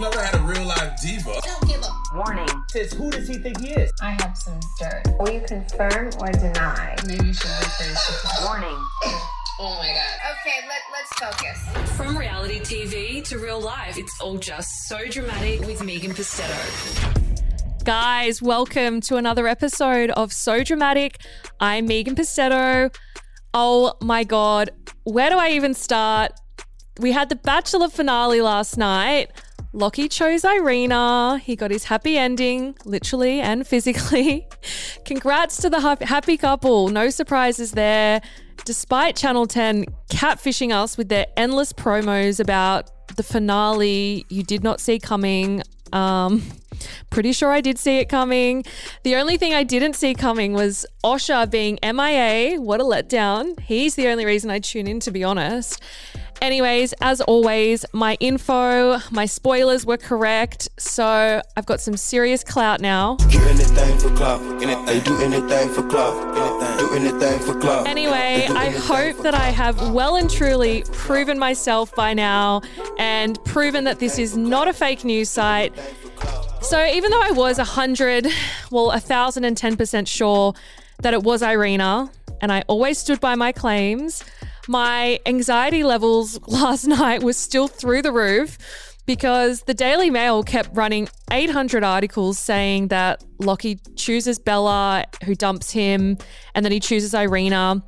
never had a real life diva. I don't give a warning. Says, who does he think he is? I have some dirt. Will you confirm or deny? Maybe you should rephrase. Warning. Oh my God. Okay, let's focus. From reality TV to real life, it's all just So Dramatic with Megan Pustetto. Guys, welcome to another episode of So Dramatic. I'm Megan Pustetto. Oh my God, where do I even start? We had the Bachelor finale last night. Locky chose Irena. He got his happy ending, literally and physically. Congrats to the happy couple. No surprises there. Despite Channel 10 catfishing us with their endless promos about the finale you did not see coming. Pretty sure I did see it coming. The only thing I didn't see coming was Osher being MIA. What a letdown. He's the only reason I tune in, to be honest. Anyways, as always, my spoilers were correct. So I've got some serious clout now. Do anything for clout. Do anything for clout. Do anything for clout. Anyway, I hope that I have well and truly proven myself by now and proven that this is not a fake news site. So even though I was 1,010% sure that it was Irena, and I always stood by my claims, my anxiety levels last night was still through the roof because the Daily Mail kept running 800 articles saying that Locky chooses Bella, who dumps him, and then he chooses Irena.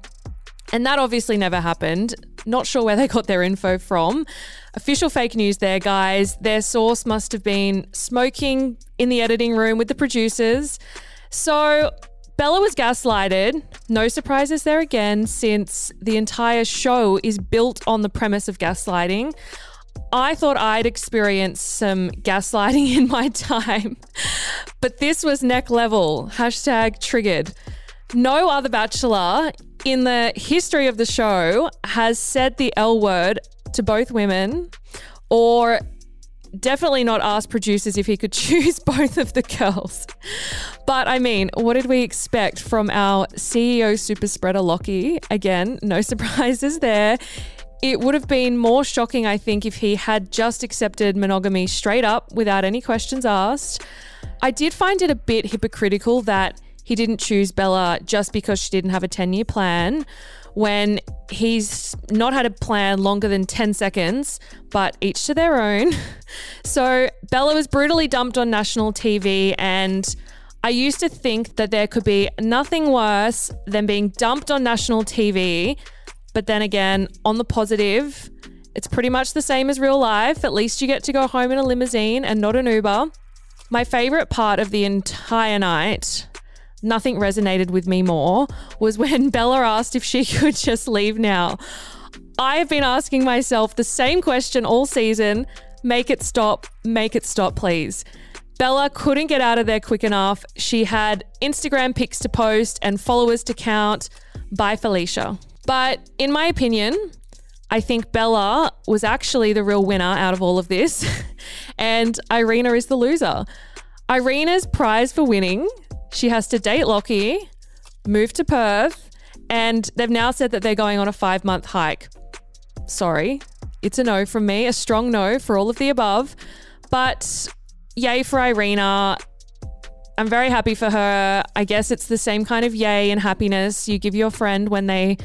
And that obviously never happened. Not sure where they got their info from. Official fake news there, guys. Their source must have been smoking in the editing room with the producers. So Bella was gaslighted. No surprises there again, since the entire show is built on the premise of gaslighting. I thought I'd experienced some gaslighting in my time, but this was neck level. #triggered. No other Bachelor in the history of the show has said the L word to both women, or definitely not asked producers if he could choose both of the girls. But I mean, what did we expect from our CEO super spreader Locky? Again, no surprises there. It would have been more shocking, I think, if he had just accepted monogamy straight up without any questions asked. I did find it a bit hypocritical that he didn't choose Bella just because she didn't have a 10-year plan, when he's not had a plan longer than 10 seconds, but each to their own. So Bella was brutally dumped on national TV, and I used to think that there could be nothing worse than being dumped on national TV. But then again, on the positive, it's pretty much the same as real life. At least you get to go home in a limousine and not an Uber. My favorite part of the entire night, nothing resonated with me more, was when Bella asked if she could just leave now. I have been asking myself the same question all season. Make it stop, please. Bella couldn't get out of there quick enough. She had Instagram pics to post and followers to count. Bye, Felicia. But in my opinion, I think Bella was actually the real winner out of all of this, and Irena is the loser. Irena's prize for winning. She has to date Locky, move to Perth, and they've now said that they're going on a 5-month hike. Sorry, it's a no from me, a strong no for all of the above. But yay for Irena. I'm very happy for her. I guess it's the same kind of yay and happiness you give your friend when they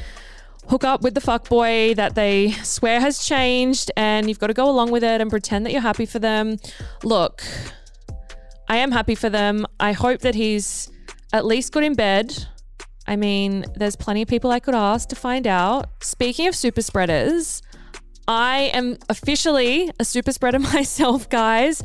hook up with the fuckboy that they swear has changed, and you've got to go along with it and pretend that you're happy for them. Look, I am happy for them. I hope that he's at least good in bed. I mean, there's plenty of people I could ask to find out. Speaking of super spreaders, I am officially a super spreader myself, guys.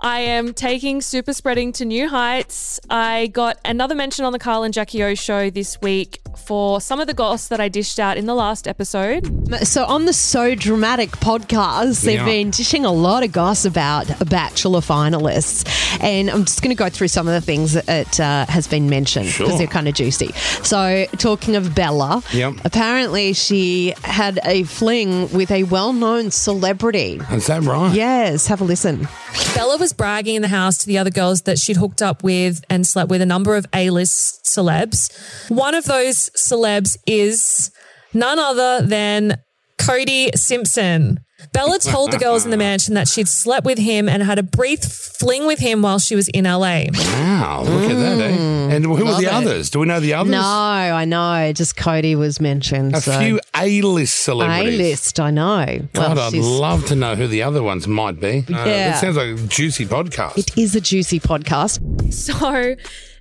I am taking super spreading to new heights. I got another mention on the Carl and Jackie O show this week for some of the goss that I dished out in the last episode. So on the So Dramatic podcast, they've been dishing a lot of goss about Bachelor finalists. And I'm just going to go through some of the things that has been mentioned because they're kind of juicy. So talking of Bella, apparently she had a fling with a well-known celebrity. Is that right? Yes, have a listen. Bella was bragging in the house to the other girls that she'd hooked up with and slept with a number of A-list celebs. One of those celebs is none other than Cody Simpson. Bella told the girls in the mansion that she'd slept with him and had a brief fling with him while she was in LA. Wow, look at that, eh? And who were the others? Do we know the others? No, I know. Just Cody was mentioned. A few A-list celebrities. A-list, I know. God, well, I'd love to know who the other ones might be. Yeah. That sounds like a juicy podcast. It is a juicy podcast. So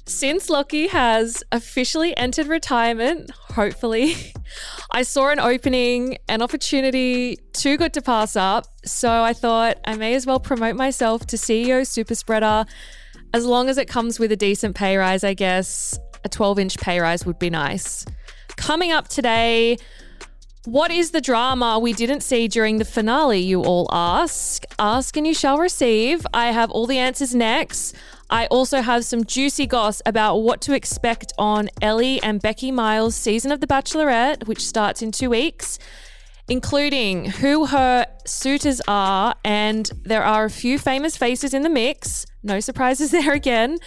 since Locky has officially entered retirement, hopefully, I saw an opening, an opportunity too good to pass up. So I thought I may as well promote myself to CEO Super Spreader, as long as it comes with a decent pay rise, I guess. A 12-inch pay rise would be nice. Coming up today, what is the drama we didn't see during the finale, you all ask? Ask and you shall receive. I have all the answers next. I also have some juicy goss about what to expect on Elly and Becky Miles' season of The Bachelorette, which starts in 2 weeks, including who her suitors are, and there are a few famous faces in the mix. No surprises there again.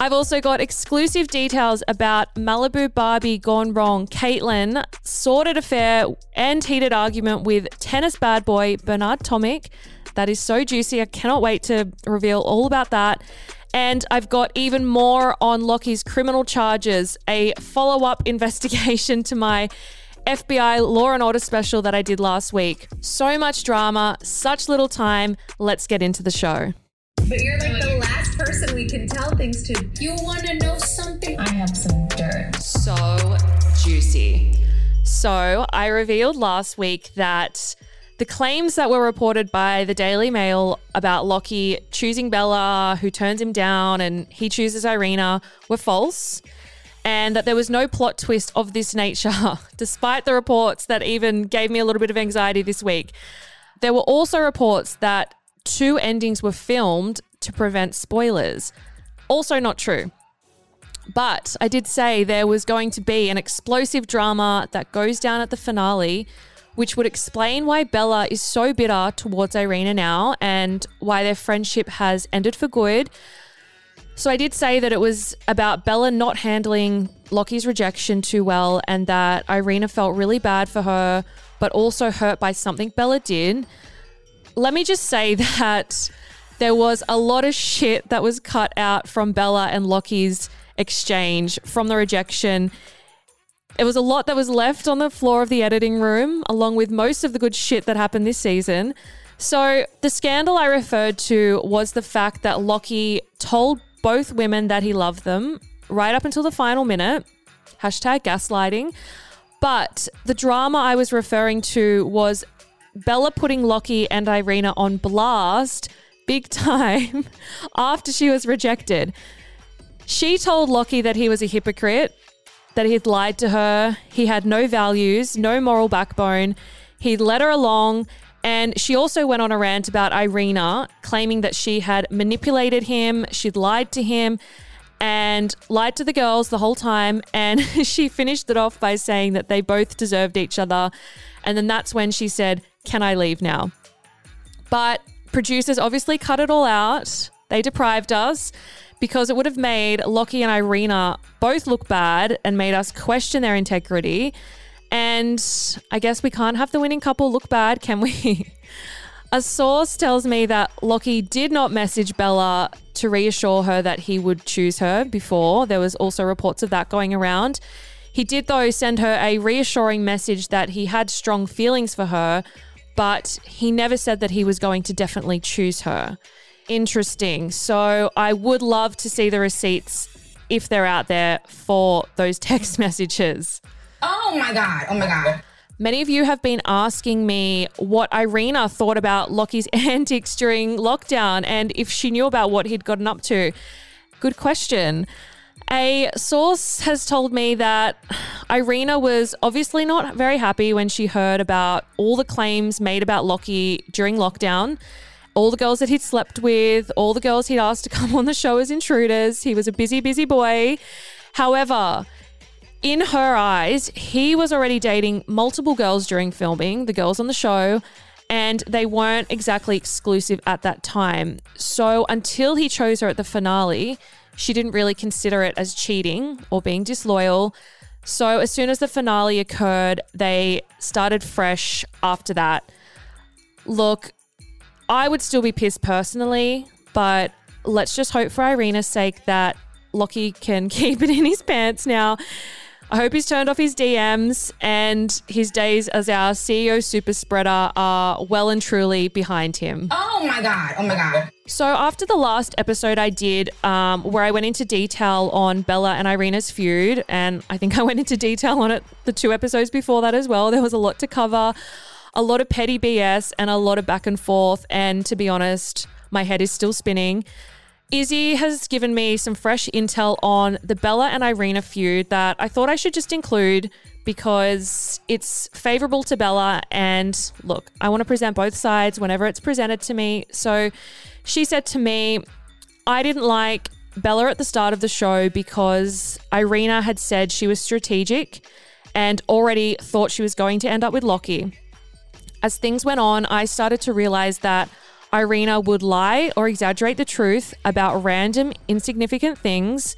I've also got exclusive details about Malibu Barbie gone wrong, Kaitlyn, sordid affair and heated argument with tennis bad boy Bernard Tomic. That is so juicy. I cannot wait to reveal all about that. And I've got even more on Locky's criminal charges, a follow-up investigation to my FBI Law and Order special that I did last week. So much drama, such little time. Let's get into the show. But you're like the last person we can tell things to. You want to know something? I have some dirt. So juicy. So I revealed last week that the claims that were reported by the Daily Mail about Locky choosing Bella, who turns him down, and he chooses Irena, were false, and that there was no plot twist of this nature, despite the reports that even gave me a little bit of anxiety this week. There were also reports that 2 endings were filmed to prevent spoilers. Also not true. But I did say there was going to be an explosive drama that goes down at the finale, which would explain why Bella is so bitter towards Irena now and why their friendship has ended for good. So I did say that it was about Bella not handling Locky's rejection too well and that Irena felt really bad for her, but also hurt by something Bella did. Let me just say that there was a lot of shit that was cut out from Bella and Locky's exchange from the rejection. It was a lot that was left on the floor of the editing room, along with most of the good shit that happened this season. So the scandal I referred to was the fact that Locky told both women that he loved them right up until the final minute. Hashtag gaslighting. But the drama I was referring to was Bella putting Locky and Irena on blast big time after she was rejected. She told Locky that he was a hypocrite, that he'd lied to her, he had no values, no moral backbone, he'd led her along, and she also went on a rant about Irena, claiming that she had manipulated him, she'd lied to him, and lied to the girls the whole time, and she finished it off by saying that they both deserved each other, and then that's when she said, "Can I leave now?" But producers obviously cut it all out, they deprived us, because it would have made Locky and Irena both look bad and made us question their integrity. And I guess we can't have the winning couple look bad, can we? A source tells me that Locky did not message Bella to reassure her that he would choose her before. There was also reports of that going around. He did, though, send her a reassuring message that he had strong feelings for her, but he never said that he was going to definitely choose her. Interesting. So I would love to see the receipts, if they're out there, for those text messages. Oh my God. Oh my God. Many of you have been asking me what Irena thought about Locky's antics during lockdown and if she knew about what he'd gotten up to. Good question. A source has told me that Irena was obviously not very happy when she heard about all the claims made about Locky during lockdown. All the girls that he'd slept with, all the girls he'd asked to come on the show as intruders. He was a busy, busy boy. However, in her eyes, he was already dating multiple girls during filming, the girls on the show, and they weren't exactly exclusive at that time. So until he chose her at the finale, she didn't really consider it as cheating or being disloyal. So as soon as the finale occurred, they started fresh after that. Look, I would still be pissed personally, but let's just hope for Irena's sake that Locky can keep it in his pants now. I hope he's turned off his DMs and his days as our CEO super spreader are well and truly behind him. Oh my God. So after the last episode I did where I went into detail on Bella and Irena's feud, and I think I went into detail on it the two episodes before that as well, there was a lot to cover, a lot of petty BS and a lot of back and forth, and to be honest, my head is still spinning. Izzy has given me some fresh intel on the Bella and Irena feud that I thought I should just include because it's favourable to Bella, and look, I want to present both sides whenever it's presented to me. So she said to me, I didn't like Bella at the start of the show because Irena had said she was strategic and already thought she was going to end up with Locky. As things went on, I started to realise that Irena would lie or exaggerate the truth about random insignificant things.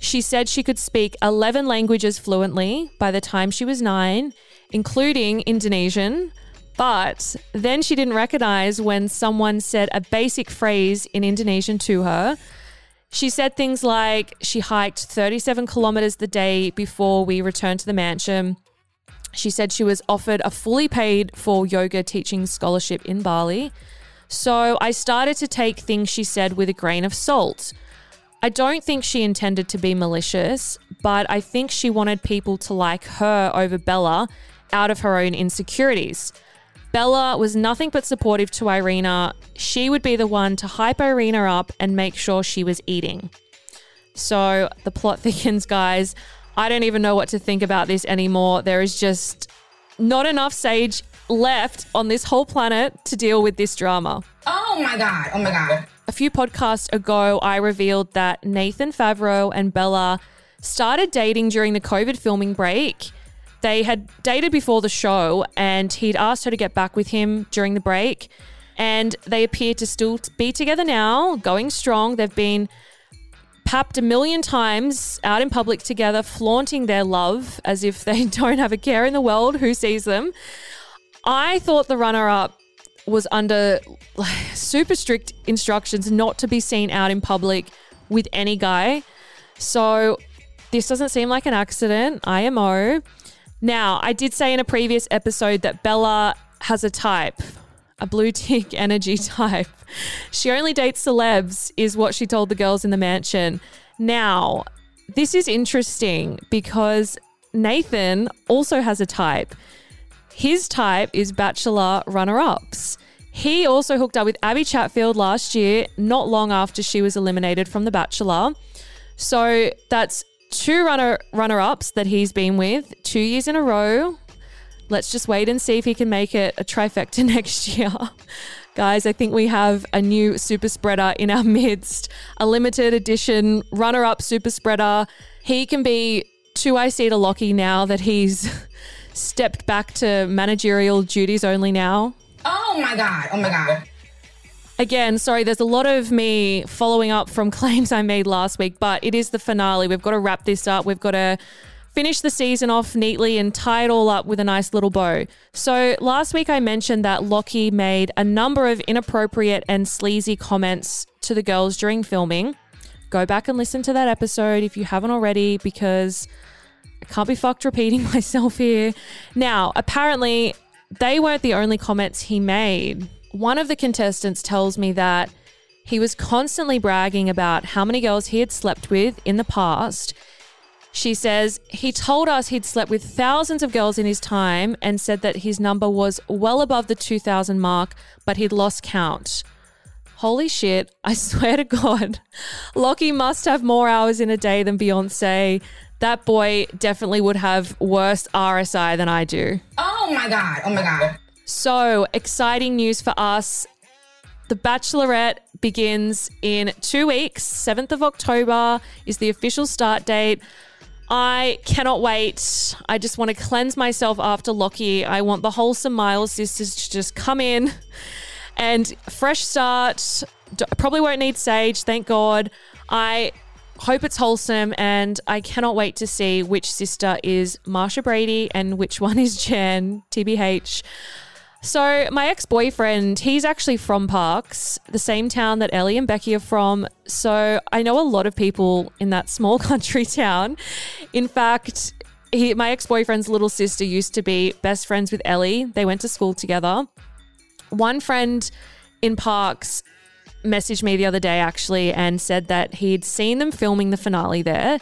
She said she could speak 11 languages fluently by the time she was 9, including Indonesian, but then she didn't recognize when someone said a basic phrase in Indonesian to her. She said things like she hiked 37 kilometers the day before we returned to the mansion. She said she was offered a fully paid for yoga teaching scholarship in Bali. So I started to take things she said with a grain of salt. I don't think she intended to be malicious, but I think she wanted people to like her over Bella out of her own insecurities. Bella was nothing but supportive to Irena. She would be the one to hype Irena up and make sure she was eating. So the plot thickens, guys. I don't even know what to think about this anymore. There is just not enough sage left on this whole planet to deal with this drama. Oh my God. A few podcasts ago, I revealed that Nathan Favreau and Bella started dating during the COVID filming break. They had dated before the show and he'd asked her to get back with him during the break, and they appear to still be together now, going strong. They've been papped a million times out in public together, flaunting their love as if they don't have a care in the world who sees them. I thought the runner-up was under super strict instructions not to be seen out in public with any guy. So this doesn't seem like an accident, IMO. Now, I did say in a previous episode that Bella has a type, a blue tick energy type. She only dates celebs is what she told the girls in the mansion. Now, this is interesting because Nathan also has a type. His type is Bachelor runner-ups. He also hooked up with Abby Chatfield last year, not long after she was eliminated from The Bachelor. So that's two runner-ups that he's been with 2 years in a row. Let's just wait and see if he can make it a trifecta next year. Guys, I think we have a new super spreader in our midst, a limited edition runner-up super spreader. He can be 2IC to Locky now that he's stepped back to managerial duties only now. Oh my God. Again, sorry, there's a lot of me following up from claims I made last week, but it is the finale. We've got to wrap this up. We've got to finish the season off neatly and tie it all up with a nice little bow. So last week I mentioned that Locky made a number of inappropriate and sleazy comments to the girls during filming. Go back and listen to that episode if you haven't already, because can't be fucked repeating myself here. Now, apparently they weren't the only comments he made. One of the contestants tells me that he was constantly bragging about how many girls he had slept with in the past. She says, he told us he'd slept with thousands of girls in his time and said that his number was well above the 2,000 mark, but he'd lost count. Holy shit, I swear to God, Locky must have more hours in a day than Beyonce. That boy definitely would have worse RSI than I do. Oh my God. So exciting news for us. The Bachelorette begins in 2 weeks. 7th of October is the official start date. I cannot wait. I just want to cleanse myself after Locky. I want the wholesome Miles sisters to just come in and fresh start. Probably won't need sage, thank God. I hope it's wholesome, and I cannot wait to see which sister is Marsha Brady and which one is Jan, TBH. So my ex-boyfriend, he's actually from Parkes, the same town that Ellie and Becky are from. So I know a lot of people in that small country town. In fact, my ex-boyfriend's little sister used to be best friends with Ellie. They went to school together. One friend in Parkes messaged me the other day actually and said that he'd seen them filming the finale there.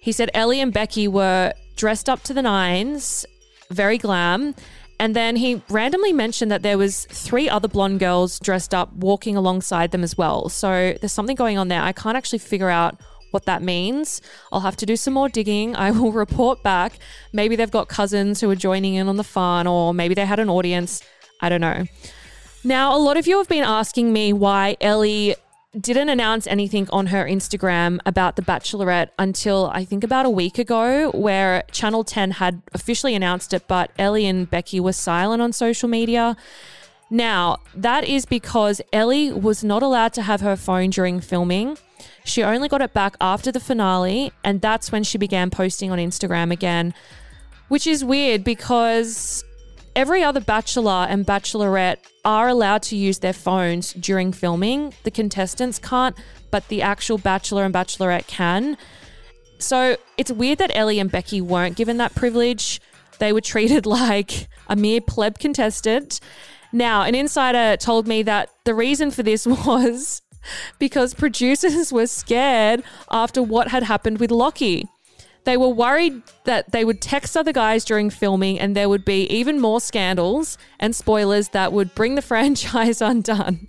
He said Ellie and Becky were dressed up to the nines, very glam. And then he randomly mentioned that there was 3 other blonde girls dressed up walking alongside them as well. So there's something going on there. I can't actually figure out what that means. I'll have to do some more digging. I will report back. Maybe they've got cousins who are joining in on the fun, or maybe they had an audience. I don't know. Now, a lot of you have been asking me why Ellie didn't announce anything on her Instagram about The Bachelorette until I think about a week ago, where Channel 10 had officially announced it, but Ellie and Becky were silent on social media. Now, that is because Ellie was not allowed to have her phone during filming. She only got it back after the finale, and that's when she began posting on Instagram again, which is weird because every other bachelor and bachelorette are allowed to use their phones during filming. The contestants can't, but the actual bachelor and bachelorette can. So it's weird that Ellie and Becky weren't given that privilege. They were treated like a mere pleb contestant. Now, an insider told me that the reason for this was because producers were scared after what had happened with Locky. They were worried that they would text other guys during filming and there would be even more scandals and spoilers that would bring the franchise undone.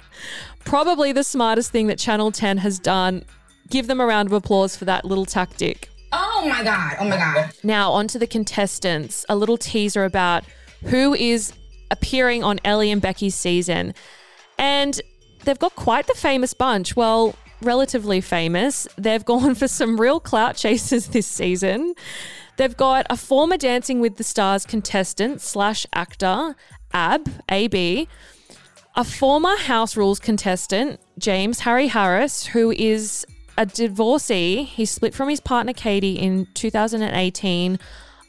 Probably the smartest thing that Channel 10 has done. Give them a round of applause for that little tactic. Oh my God. Oh my God. Now onto the contestants. A little teaser about who is appearing on Ellie and Becky's season. And they've got quite the famous bunch. Well, relatively famous. They've gone for some real clout chasers this season. They've got a former Dancing with the Stars contestant / actor, AB, a former House Rules contestant, James Harry Harris, who is a divorcee. He split from his partner Katie in 2018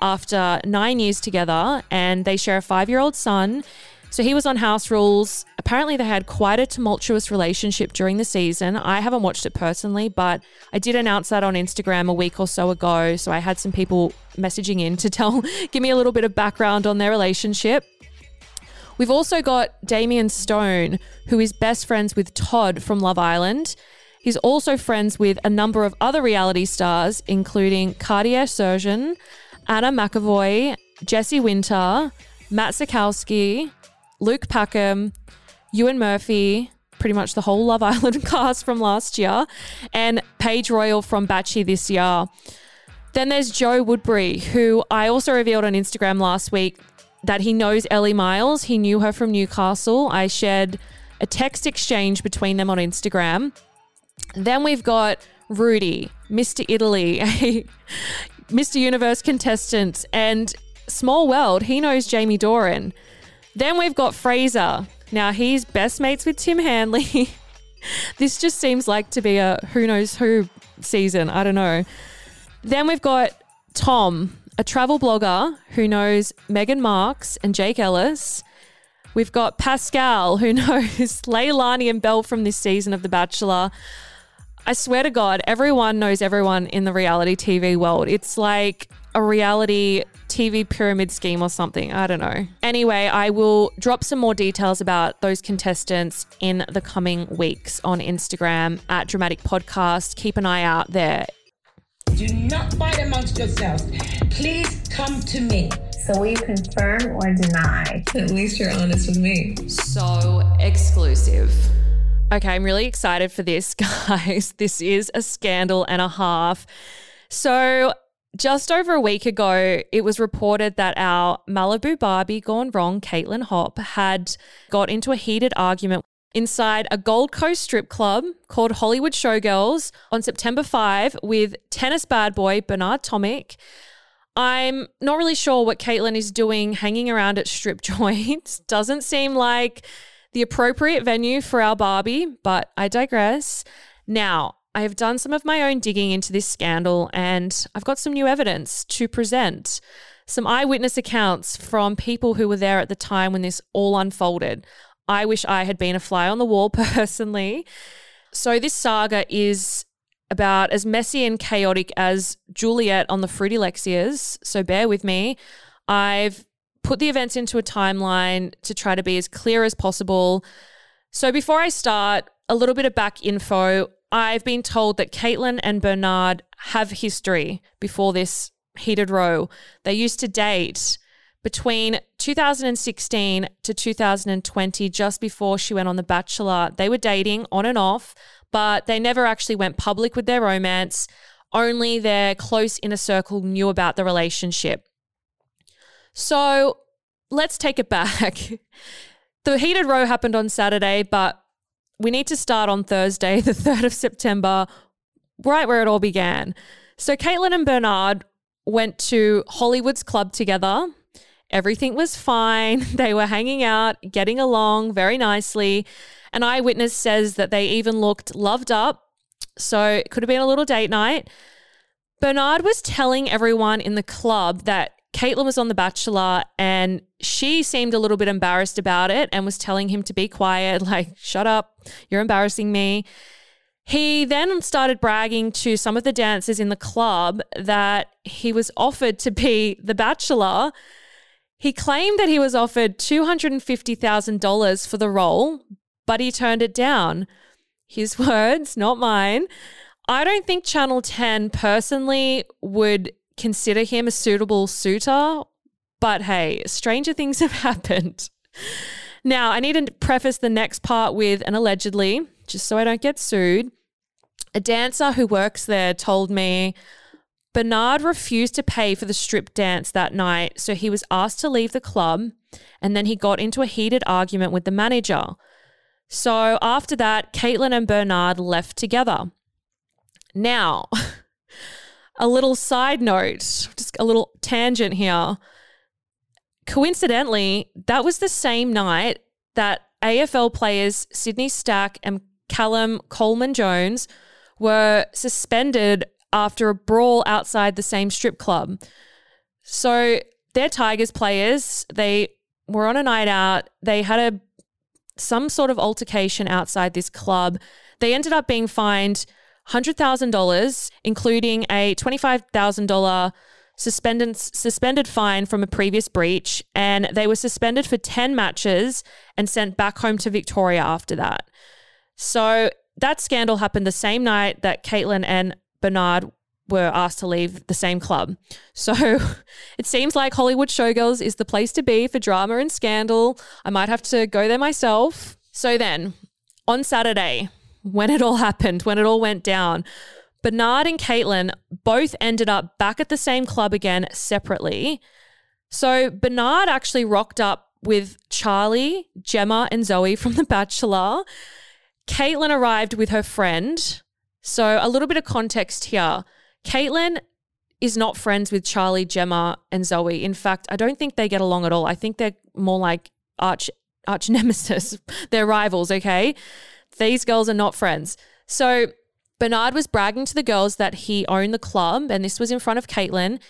after 9 years together, and they share a 5-year-old son. So he was on House Rules. Apparently they had quite a tumultuous relationship during the season. I haven't watched it personally, but I did announce that on Instagram a week or so ago. So I had some people messaging in to give me a little bit of background on their relationship. We've also got Damian Stone, who is best friends with Todd from Love Island. He's also friends with a number of other reality stars, including Cartie Sargeant, Anna McAvoy, Jesse Winter, Matt Sikowski, Luke Packham, Ewan Murphy, pretty much the whole Love Island cast from last year, and Paige Royal from Bachelor this year. Then there's Joe Woodbury, who I also revealed on Instagram last week that he knows Elly Miles. He knew her from Newcastle. I shared a text exchange between them on Instagram. Then we've got Rudy, Mr. Italy, a Mr. Universe contestant, and small world, he knows Jamie Doran. Then we've got Fraser. Now, he's best mates with Tim Hanley. This just seems like to be a who knows who season. I don't know. Then we've got Tom, a travel blogger who knows Meghan Marks and Jake Ellis. We've got Pascal, who knows Leilani and Belle from this season of The Bachelor. I swear to God, everyone knows everyone in the reality TV world. It's like a reality TV pyramid scheme or something. I don't know. Anyway, I will drop some more details about those contestants in the coming weeks on Instagram at Dramatic Podcast. Keep an eye out there. Do not fight amongst yourselves. Please come to me. So will you confirm or deny? At least you're honest with me. So exclusive. Okay, I'm really excited for this, guys. This is a scandal and a half. So just over a week ago, it was reported that our Malibu Barbie gone wrong, Kaitlyn Hoppe, had got into a heated argument inside a Gold Coast strip club called Hollywood Showgirls on September 5 with tennis bad boy Bernard Tomic. I'm not really sure what Kaitlyn is doing hanging around at strip joints. Doesn't seem like the appropriate venue for our Barbie, but I digress. Now, I have done some of my own digging into this scandal and I've got some new evidence to present. Some eyewitness accounts from people who were there at the time when this all unfolded. I wish I had been a fly on the wall personally. So this saga is about as messy and chaotic as Juliet on the Fruitilexias, so bear with me. I've put the events into a timeline to try to be as clear as possible. So before I start, a little bit of back info. I've been told that Kaitlyn and Bernard have history before this heated row. They used to date between 2016 to 2020, just before she went on The Bachelor. They were dating on and off, but they never actually went public with their romance. Only their close inner circle knew about the relationship. So let's take it back. The heated row happened on Saturday, but we need to start on Thursday, the 3rd of September, right where it all began. So Kaitlyn and Bernard went to Hollywood's club together. Everything was fine. They were hanging out, getting along very nicely. An eyewitness says that they even looked loved up. So it could have been a little date night. Bernard was telling everyone in the club that Kaitlyn was on The Bachelor and she seemed a little bit embarrassed about it and was telling him to be quiet, like, shut up, you're embarrassing me. He then started bragging to some of the dancers in the club that he was offered to be The Bachelor. He claimed that he was offered $250,000 for the role, but he turned it down. His words, not mine. I don't think Channel 10 personally would consider him a suitable suitor, but hey, stranger things have happened. Now, I need to preface the next part with an allegedly, just so I don't get sued. A dancer who works there told me Bernard refused to pay for the strip dance that night, so he was asked to leave the club, and then he got into a heated argument with the manager. So after that, Kaitlyn and Bernard left together. Now, a little side note, just a little tangent here. Coincidentally, that was the same night that AFL players Sydney Stack and Callum Coleman-Jones were suspended after a brawl outside the same strip club. So they're Tigers players. They were on a night out. They had some sort of altercation outside this club. They ended up being fined $100,000, including a $25,000 suspended fine from a previous breach, and they were suspended for 10 matches and sent back home to Victoria after that. So that scandal happened the same night that Kaitlyn and Bernard were asked to leave the same club. So it seems like Hollywood Showgirls is the place to be for drama and scandal. I might have to go there myself. So then, on Saturday, when it all happened, when it all went down, Bernard and Kaitlyn both ended up back at the same club again separately. So Bernard actually rocked up with Charlie, Gemma and Zoe from The Bachelor. Kaitlyn arrived with her friend. So a little bit of context here. Kaitlyn is not friends with Charlie, Gemma and Zoe. In fact, I don't think they get along at all. I think they're more like arch nemesis. They're rivals, okay? These girls are not friends. So Bernard was bragging to the girls that he owned the club, and this was in front of Kaitlyn.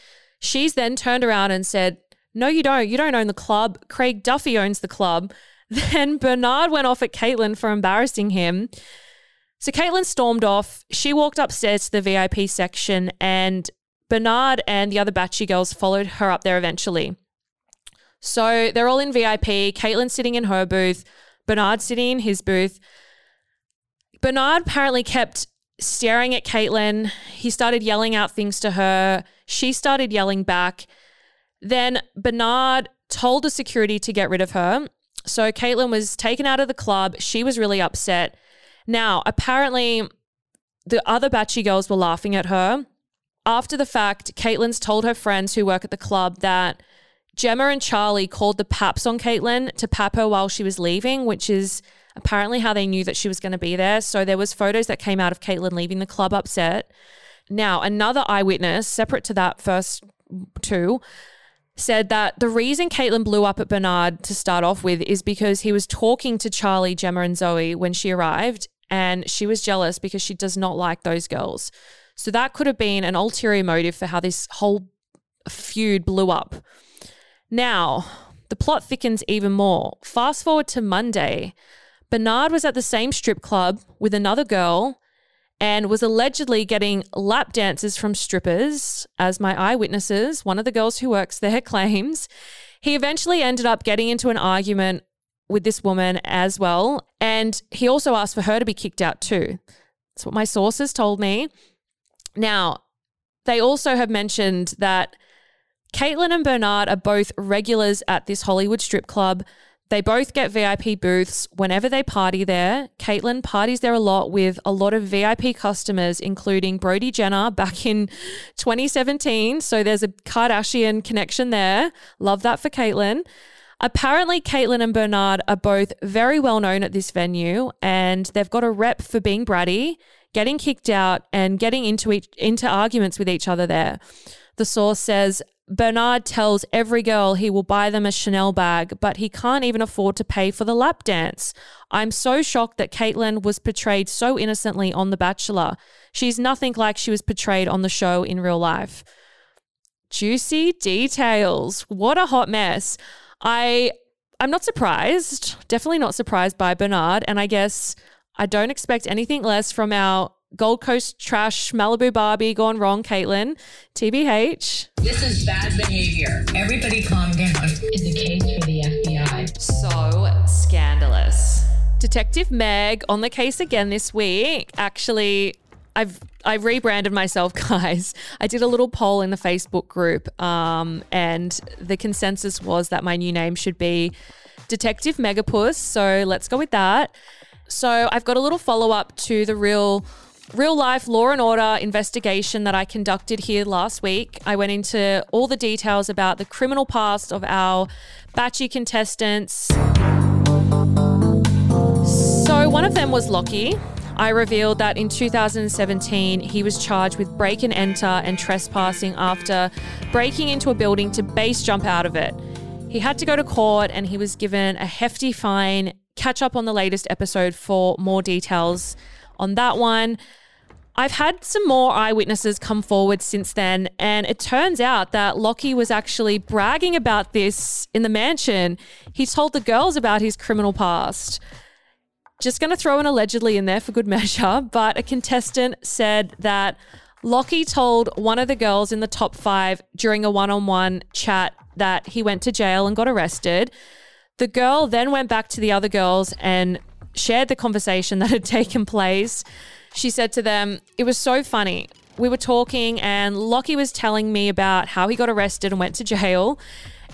She's then turned around and said, no, you don't. You don't own the club. Craig Duffy owns the club. Then Bernard went off at Kaitlyn for embarrassing him. So Kaitlyn stormed off. She walked upstairs to the VIP section, and Bernard and the other Batchy girls followed her up there eventually. So they're all in VIP. Kaitlyn's sitting in her booth. Bernard's sitting in his booth. Bernard apparently kept staring at Kaitlyn. He started yelling out things to her. She started yelling back. Then Bernard told the security to get rid of her. So Kaitlyn was taken out of the club. She was really upset. Now, apparently the other Batchy girls were laughing at her. After the fact, Kaitlyn's told her friends who work at the club that Gemma and Charlie called the paps on Kaitlyn to pap her while she was leaving, which is apparently how they knew that she was going to be there. So there was photos that came out of Kaitlyn leaving the club upset. Now, another eyewitness, separate to that first two, said that the reason Kaitlyn blew up at Bernard to start off with is because he was talking to Charlie, Gemma and Zoe when she arrived, and she was jealous because she does not like those girls. So that could have been an ulterior motive for how this whole feud blew up. Now, the plot thickens even more. Fast forward to Monday. Bernard was at the same strip club with another girl and was allegedly getting lap dances from strippers, as my eyewitnesses, one of the girls who works there, claims. He eventually ended up getting into an argument with this woman as well, and he also asked for her to be kicked out too. That's what my sources told me. Now, they also have mentioned that Kaitlyn and Bernard are both regulars at this Hollywood strip club. They both get VIP booths whenever they party there. Kaitlyn parties there a lot with a lot of VIP customers, including Brody Jenner back in 2017. So there's a Kardashian connection there. Love that for Kaitlyn. Apparently, Kaitlyn and Bernard are both very well known at this venue, and they've got a rep for being bratty, getting kicked out, and getting into arguments with each other there. The source says, Bernard tells every girl he will buy them a Chanel bag, but he can't even afford to pay for the lap dance. I'm so shocked that Kaitlyn was portrayed so innocently on The Bachelor. She's nothing like she was portrayed on the show in real life. Juicy details. What a hot mess. I'm not surprised, definitely not surprised by Bernard, and I guess I don't expect anything less from our Gold Coast trash, Malibu Barbie gone wrong, Kaitlyn. TBH. This is bad behavior. Everybody calm down. Is a case for the FBI. So scandalous. Detective Meg on the case again this week. Actually, I rebranded myself, guys. I did a little poll in the Facebook group, and the consensus was that my new name should be Detective Megapus. So let's go with that. So I've got a little follow-up to the real life Law and Order investigation that I conducted here last week. I went into all the details about the criminal past of our batchy contestants. So one of them was Locky. I revealed that in 2017, he was charged with break and enter and trespassing after breaking into a building to base jump out of it. He had to go to court and he was given a hefty fine. Catch up on the latest episode for more details on that one. I've had some more eyewitnesses come forward since then, and it turns out that Locky was actually bragging about this in the mansion. He told the girls about his criminal past. Just going to throw an allegedly in there for good measure, but a contestant said that Locky told one of the girls in the top 5 during a one-on-one chat that he went to jail and got arrested. The girl then went back to the other girls and shared the conversation that had taken place. She said to them, it was so funny. We were talking and Locky was telling me about how he got arrested and went to jail,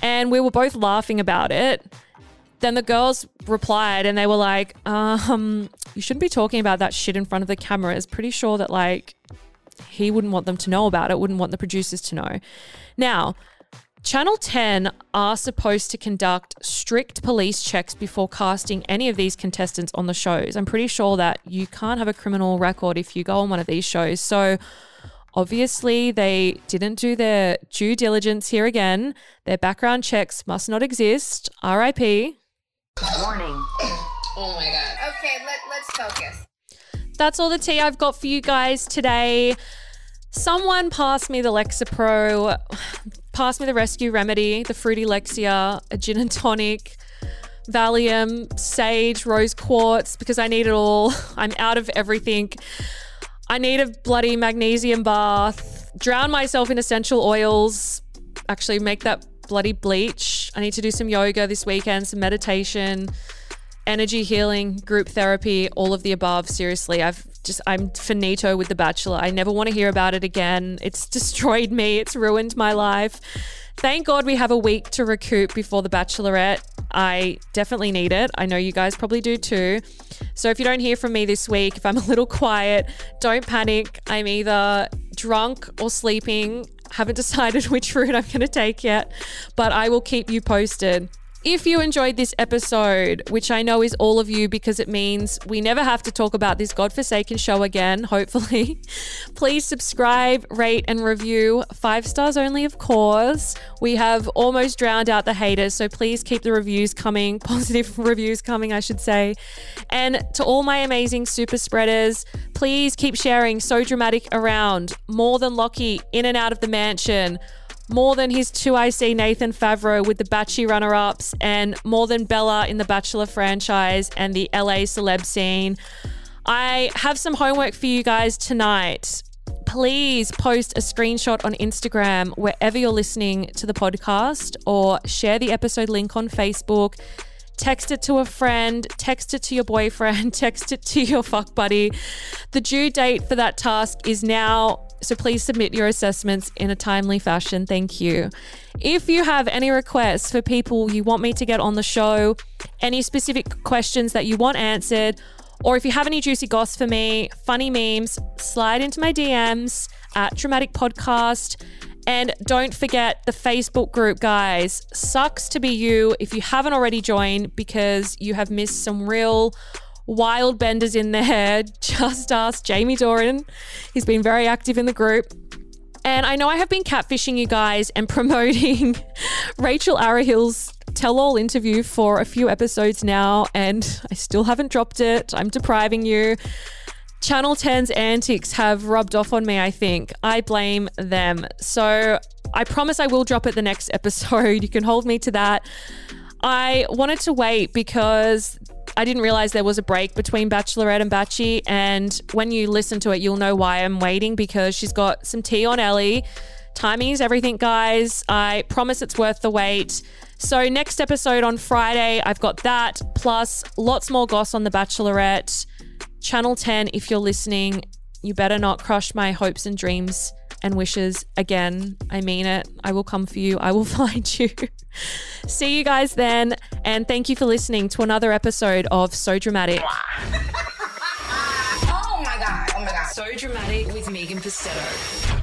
and we were both laughing about it. Then the girls replied and they were like, you shouldn't be talking about that shit in front of the cameras. Pretty sure that like he wouldn't want them to know about it, wouldn't want the producers to know. Now, Channel 10 are supposed to conduct strict police checks before casting any of these contestants on the shows. I'm pretty sure that you can't have a criminal record if you go on one of these shows. So obviously they didn't do their due diligence here again. Their background checks must not exist. RIP. Warning. Oh my God. Okay, let's focus. That's all the tea I've got for you guys today. Someone pass me the Lexapro, pass me the Rescue Remedy, the Fruity Lexia, a gin and tonic, Valium, sage, rose quartz, because I need it all. I'm out of everything. I need a bloody magnesium bath, drown myself in essential oils, actually make that bloody bleach. I need to do some yoga this weekend, some meditation, energy healing, group therapy, all of the above. Seriously, I'm finito with The Bachelor. I never want to hear about it again. It's destroyed me. It's ruined my life. Thank God we have a week to recoup before The Bachelorette. I definitely need it. I know you guys probably do too. So if you don't hear from me this week, if I'm a little quiet, don't panic. I'm either drunk or sleeping. Haven't decided which route I'm going to take yet, but I will keep you posted. If you enjoyed this episode, which I know is all of you because it means we never have to talk about this godforsaken show again, hopefully, please subscribe, rate and review. 5 stars only, of course. We have almost drowned out the haters, so please keep the reviews coming, positive reviews coming, I should say. And to all my amazing super spreaders, please keep sharing So Dramatic around. More than Locky, in and out of the mansion. more than his 2IC Nathan Favreau with the Batchy runner-ups, and more than Bella in the Bachelor franchise and the LA celeb scene. I have some homework for you guys tonight. Please post a screenshot on Instagram wherever you're listening to the podcast, or share the episode link on Facebook. Text it to a friend, text it to your boyfriend, text it to your fuck buddy. The due date for that task is now, so please submit your assessments in a timely fashion. Thank you. If you have any requests for people you want me to get on the show, any specific questions that you want answered, or if you have any juicy goss for me, funny memes, slide into my DMs at Dramatic Podcast. And don't forget the Facebook group, guys. Sucks to Be You if you haven't already joined, because you have missed some real wild benders in there. Just ask Jamie Doran. He's been very active in the group. And I know I have been catfishing you guys and promoting Rachel Arahill's tell-all interview for a few episodes now, and I still haven't dropped it. I'm depriving you. Channel 10's antics have rubbed off on me, I think. I blame them. So I promise I will drop it the next episode. You can hold me to that. I wanted to wait because I didn't realize there was a break between Bachelorette and Batchy. And when you listen to it, you'll know why I'm waiting, because she's got some tea on Ellie. Timing is everything, guys. I promise it's worth the wait. So next episode on Friday, I've got that, plus lots more goss on the Bachelorette. Channel 10, if you're listening, you better not crush my hopes and dreams and wishes again. I mean it. I will come for you. I will find you. See you guys then. And thank you for listening to another episode of So Dramatic. Oh my God. So Dramatic with Megan Pustetto.